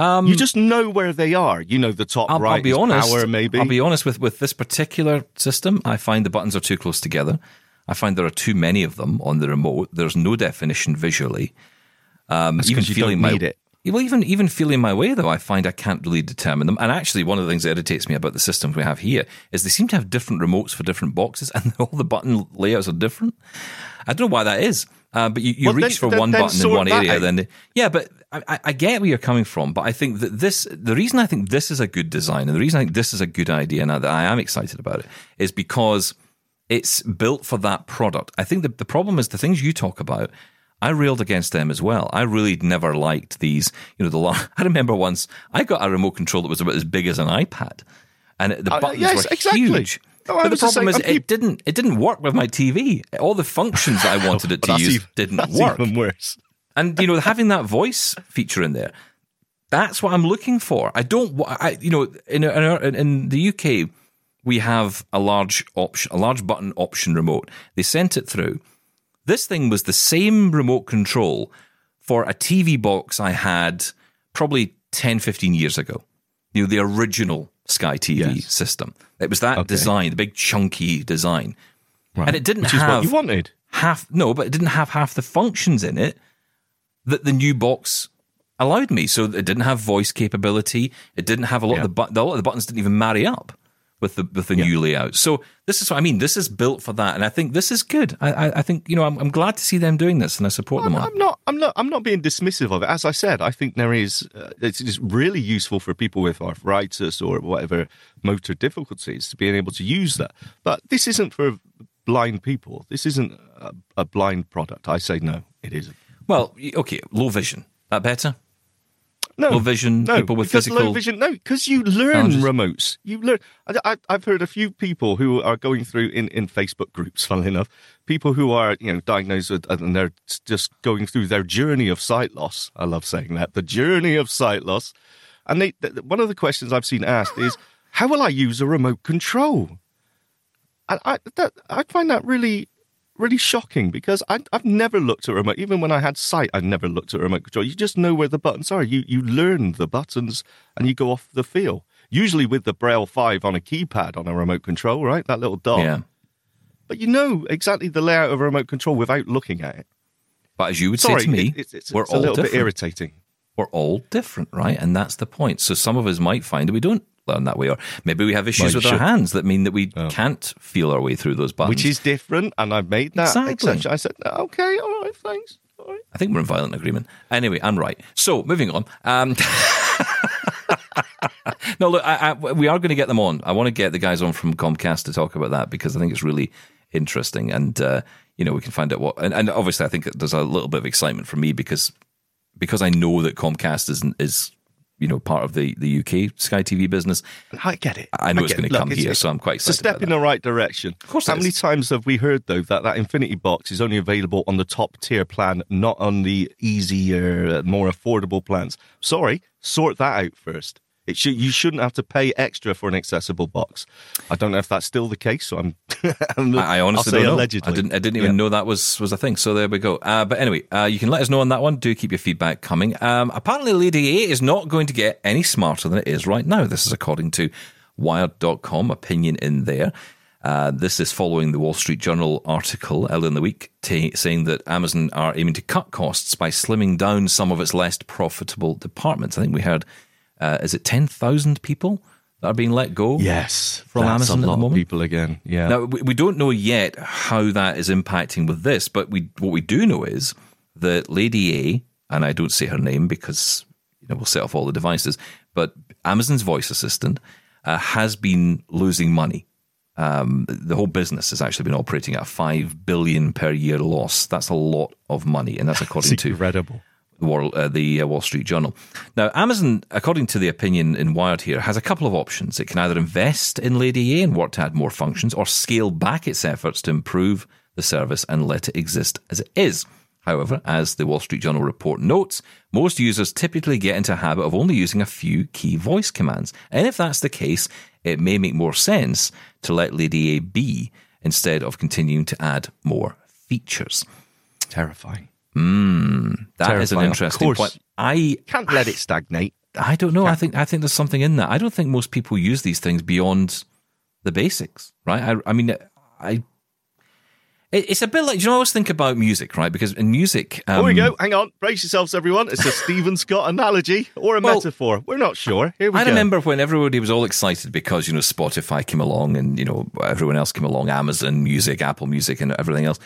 You just know where they are. You know, the top right power, maybe. I'll be honest, with this particular system, I find the buttons are too close together. I find there are too many of them on the remote. There's no definition visually. That's even feeling my... Need it. Well, even feeling my way, though, I find I can't really determine them. And actually, one of the things that irritates me about the systems we have here is they seem to have different remotes for different boxes, and all the button layouts are different. I don't know why that is. But you well, reach then, for one button in one area. But I get where you're coming from. But I think that the reason I think this is a good design, and the reason I think this is a good idea, and that I am excited about it, is because it's built for that product. I think the problem is the things you talk about. I railed against them as well. I really never liked these. I remember once I got a remote control that was about as big as an iPad, and the buttons were huge. No, but the problem is it didn't work with my TV. All the functions that I wanted it to use didn't work. Even worse. And having that voice feature in there, that's what I'm looking for. In the UK we have a large button option remote. They sent it through. This thing was the same remote control for a TV box I had probably 10, 15 years ago. The original Sky TV system. It was that design, the big chunky design. Right. And it didn't have... Which is what you wanted. But it didn't have half the functions in it that the new box allowed me. So it didn't have voice capability. It didn't have a lot of the buttons didn't even marry up with the new layout. So this is what I mean. This is built for that, and I think this is good. I think I'm glad to see them doing this, and I support them. I'm not being dismissive of it. As I said, I think there is. It's just really useful for people with arthritis or whatever motor difficulties to being able to use that. But this isn't for blind people. This isn't a blind product. I say no, it isn't. Well, okay, low vision. That better? No, low vision, no, people with physical... Low vision, no, because you learn remotes. You learn. I've heard a few people who are going through in Facebook groups, funnily enough, people who are diagnosed with, and they're just going through their journey of sight loss. I love saying that, the journey of sight loss. And one of the questions I've seen asked is, how will I use a remote control? And I find that really... really shocking, because I've never looked at a remote. Even when I had sight, I never looked at a remote control. You just know where the buttons are. You learn the buttons and you go off the feel. Usually with the Braille 5 on a keypad on a remote control, right? That little dot. Yeah. But you know exactly the layout of a remote control without looking at it. But as you would say to me, it's all a little bit irritating. We're all different, right? And that's the point. So some of us might find that we don't learn that way, or maybe we have issues with our hands that mean that we can't feel our way through those buttons, which is different. And I've made that exception. I said, okay, all right, thanks. All right. I think we're in violent agreement. Anyway, I'm right. So moving on. No, look, we are going to get them on. I want to get the guys on from Comcast to talk about that, because I think it's really interesting, and we can find out what. And obviously, I think that there's a little bit of excitement for me because I know that Comcast is. Part of the UK Sky TV business. I get it. I know it's going to come here, so I'm quite excited. It's a step in the right direction. Of course. How many times have we heard, though, that Infinity box is only available on the top tier plan, not on the easier, more affordable plans? Sorry, sort that out first. You shouldn't have to pay extra for an accessible box. I don't know if that's still the case. So I honestly don't know. Allegedly. I didn't even know that was a thing. So there we go. But anyway, you can let us know on that one. Do keep your feedback coming. Apparently, Lady A is not going to get any smarter than it is right now. This is according to Wired.com, opinion in there. This is following the Wall Street Journal article earlier in the week saying that Amazon are aiming to cut costs by slimming down some of its less profitable departments. I think we heard... is it 10,000 people that are being let go? Yes, from Amazon at the moment. People again. Yeah. Now we don't know yet how that is impacting with this, but what we do know is that Lady A, and I don't say her name because we'll set off all the devices, but Amazon's voice assistant has been losing money. The whole business has actually been operating at a $5 billion per year loss. That's a lot of money, and that's according to incredible. The Wall Street Journal. Now, Amazon, according to the opinion in Wired here, has a couple of options. It can either invest in Lady A and work to add more functions, or scale back its efforts to improve the service and let it exist as it is. However, as the Wall Street Journal report notes, most users typically get into a habit of only using a few key voice commands. And if that's the case, it may make more sense to let Lady A be instead of continuing to add more features. Terrifying. That is an interesting point. I can't let it stagnate. I don't know. Can't. I think there's something in that. I don't think most people use these things beyond the basics, right? I mean, I It's a bit like, I always think about music, right? Because in music... Here we go. Hang on. Brace yourselves, everyone. It's a Stephen Scott analogy or a metaphor. We're not sure. Here we go. I remember when everybody was all excited because, Spotify came along and, everyone else came along, Amazon Music, Apple Music and everything else.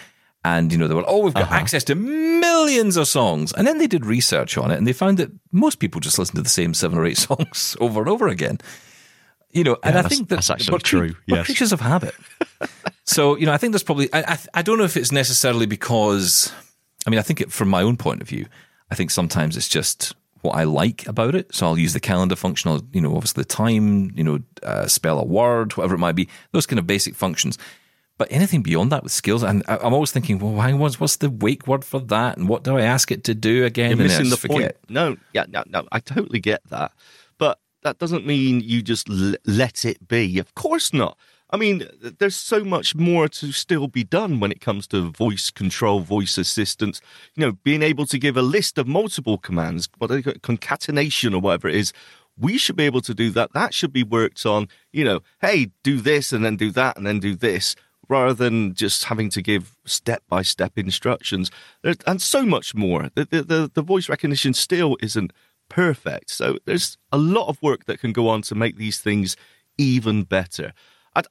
And, they were, we've got access to millions of songs. And then they did research on it and they found that most people just listen to the same 7 or 8 songs over and over again. And I think that's actually true. Yes. Creatures of habit. So, I think there's probably, I don't know if it's necessarily because, I think it, from my own point of view, I think sometimes it's just what I like about it. So I'll use the calendar function, I'll, obviously the time, spell a word, whatever it might be, those kind of basic functions. But anything beyond that with skills, and I'm always thinking, what's the wake word for that? And what do I ask it to do again? You're missing the point. No, I totally get that. But that doesn't mean you just let it be. Of course not. There's so much more to still be done when it comes to voice control, voice assistance. Being able to give a list of multiple commands, concatenation or whatever it is, we should be able to do that. That should be worked on, hey, do this and then do that and then do this, rather than just having to give step-by-step instructions. And so much more. The voice recognition still isn't perfect. So there's a lot of work that can go on to make these things even better.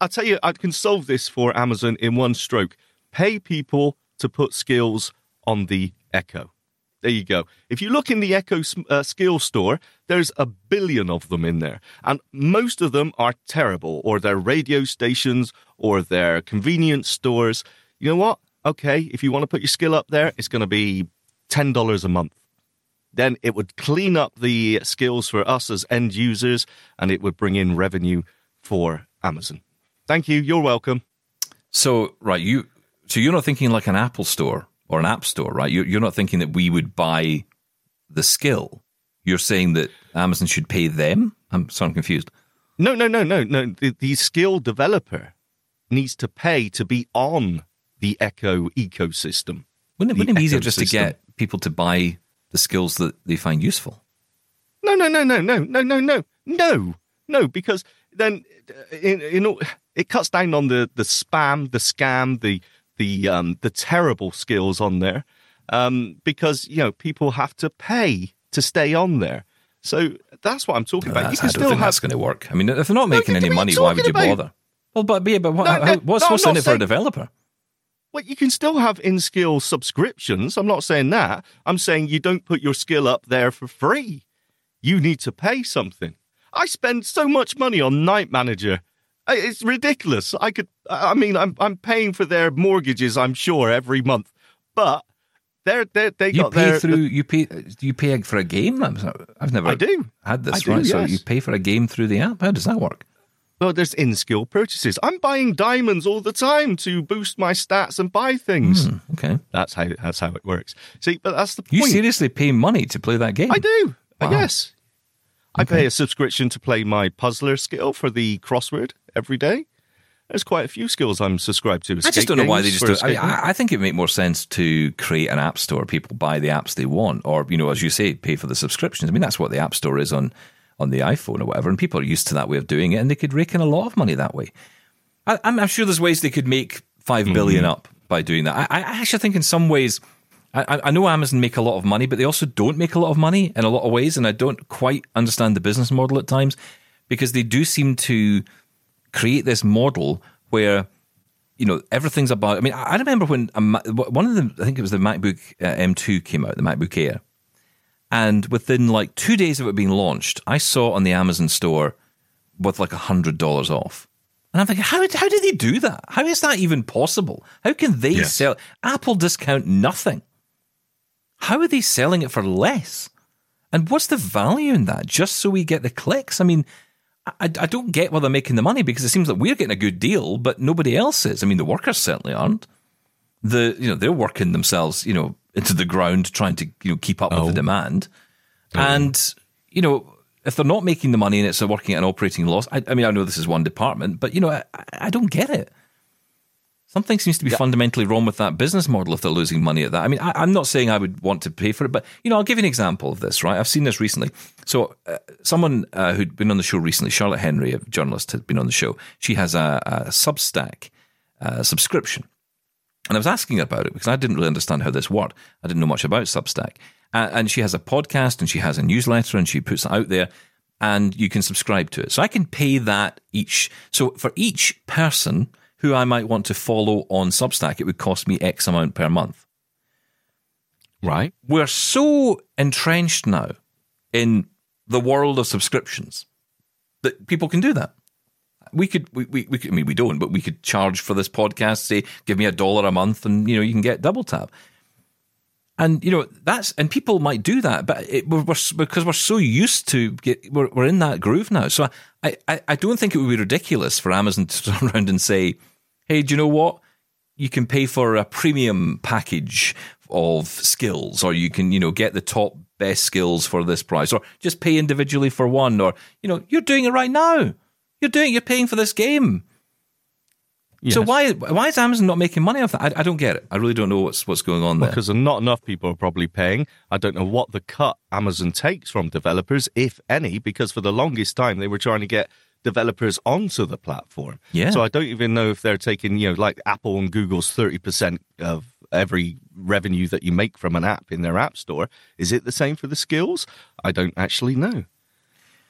I'll tell you, I can solve this for Amazon in one stroke. Pay people to put skills on the Echo. There you go. If you look in the Echo skill store, there's 1 billion of them in there. And most of them are terrible, or they're radio stations, or they're convenience stores. You know what? Okay, if you want to put your skill up there, it's going to be $10 a month. Then it would clean up the skills for us as end users, and it would bring in revenue for Amazon. Thank you. You're welcome. So, right, you're not thinking like an Apple store or an app store, right? You're not thinking that we would buy the skill. You're saying that Amazon should pay them? I'm confused. No. The skill developer needs to pay to be on the Echo ecosystem. Wouldn't it be easier just to get people to buy the skills that they find useful? No, because then it cuts down on the spam, the scam, the terrible skills on there, because people have to pay to stay on there. So that's what I'm talking about. I don't think that's going to work. If they're not making any money, why would you bother? Well, what's in it for a developer? Well, you can still have in-skill subscriptions. I'm not saying that. I'm saying you don't put your skill up there for free. You need to pay something. I spend so much money on Night Manager. It's ridiculous. I'm paying for their mortgages, I'm sure, every month. But you pay for a game? I've never had this, right? Yes. So you pay for a game through the app? How does that work? Well, there's in-skill purchases. I'm buying diamonds all the time to boost my stats and buy things. Okay. That's how it works. See, but that's the point. You seriously pay money to play that game? I do. Wow. Yes. Okay. I pay a subscription to play my puzzler skill for the crossword every day. There's quite a few skills I'm subscribed to. I just don't know why they just do it. I think it would make more sense to create an app store. People buy the apps they want, or, as you say, pay for the subscriptions. That's what the app store is on the iPhone or whatever, and people are used to that way of doing it, and they could rake in a lot of money that way. I'm sure there's ways they could make 5 billion up by doing that. I actually think in some ways, I know Amazon make a lot of money, but they also don't make a lot of money in a lot of ways, and I don't quite understand the business model at times, because they do seem to create this model where everything's about. I remember when one of them, I think it was the MacBook M2 came out, the MacBook Air, and within like 2 days of it being launched, I saw it on the Amazon store with like $100 off, and I'm thinking, how do they do that? How is that even possible? How can they sell? Apple discount nothing. How are they selling it for less? And what's the value in that? Just so we get the clicks? I don't get why they're making the money, because it seems like we're getting a good deal, but nobody else is. The workers certainly aren't. They're working themselves, into the ground trying to keep up with the demand. Oh. And if they're not making the money and it's working at an operating loss, I know this is one department, but I don't get it. Something seems to be fundamentally wrong with that business model if they're losing money at that. I'm not saying I would want to pay for it, but, I'll give you an example of this, right? I've seen this recently. So someone who'd been on the show recently, Charlotte Henry, a journalist, had been on the show. She has a Substack subscription. And I was asking about it because I didn't really understand how this worked. I didn't know much about Substack. And she has a podcast and she has a newsletter and she puts it out there and you can subscribe to it. So I can pay that each. So for each person who I might want to follow on Substack, it would cost me X amount per month. Right. We're so entrenched now in the world of subscriptions that people can do that. We could, I mean, we don't, but we could charge for this podcast, say, give me $1 a month and, you know, you can get Double Tap. And, you know, that's, and people might do that, but because we're so used to we're in that groove now. So I don't think it would be ridiculous for Amazon to turn around and say, hey, do you know what? You can pay for a premium package of skills, or you can, you know, get the top best skills for this price, or just pay individually for one, or, you know, you're doing it right now. You're paying for this game. Yes. So why is Amazon not making money off that? I don't get it. I really don't know what's going on there. Because not enough people are probably paying. I don't know what the cut Amazon takes from developers, if any, because for the longest time they were trying to get developers onto the platform. Yeah. So I don't even know if they're taking, you know, like Apple and Google's 30% of every revenue that you make from an app in their app store. Is it the same for the skills? I don't actually know.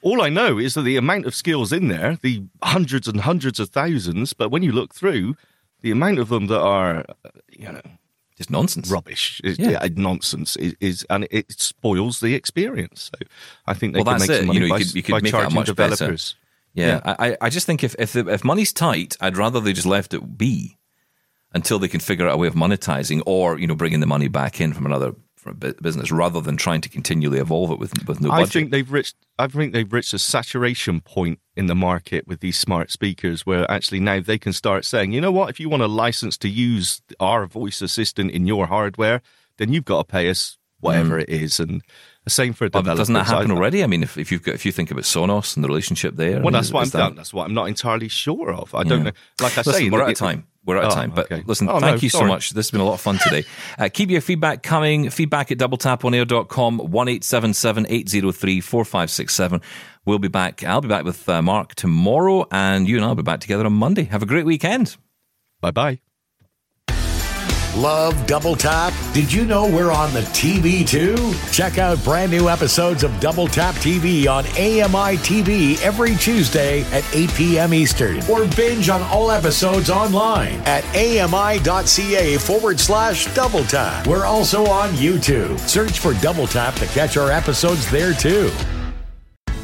All I know is that the amount of skills in there, the hundreds and hundreds of thousands, but when you look through, the amount of them that are, you know... It's nonsense. Rubbish. Nonsense. And it spoils the experience. So I think they can make some money by charging developers. Yeah. I just think if money's tight, I'd rather they just left it be until they can figure out a way of monetizing or, you know, bringing the money back in from another... for a business, rather than trying to continually evolve it with no budget. I think they've reached a saturation point in the market with these smart speakers, where actually now they can start saying, you know what, if you want a license to use our voice assistant in your hardware, then you've got to pay us whatever it is, and the same for a developer. Doesn't that happen already? I mean, if you think about Sonos and the relationship there, well, that's what I'm not entirely sure of. I don't know. Like I say, we're out of time. But listen, thank you so much. This has been a lot of fun today. Keep your feedback coming. Feedback at doubletaponair.com, 1-877-803-4567. We'll be back. I'll be back with Mark tomorrow, and you and I will be back together on Monday. Have a great weekend. Bye-bye. Love Double Tap? Did you know we're on the TV too? Check out brand new episodes of Double Tap TV on AMI TV every Tuesday at 8 p.m. Eastern, or binge on all episodes online at ami.ca/Double Tap. We're also on YouTube. Search for Double Tap to catch our episodes there too.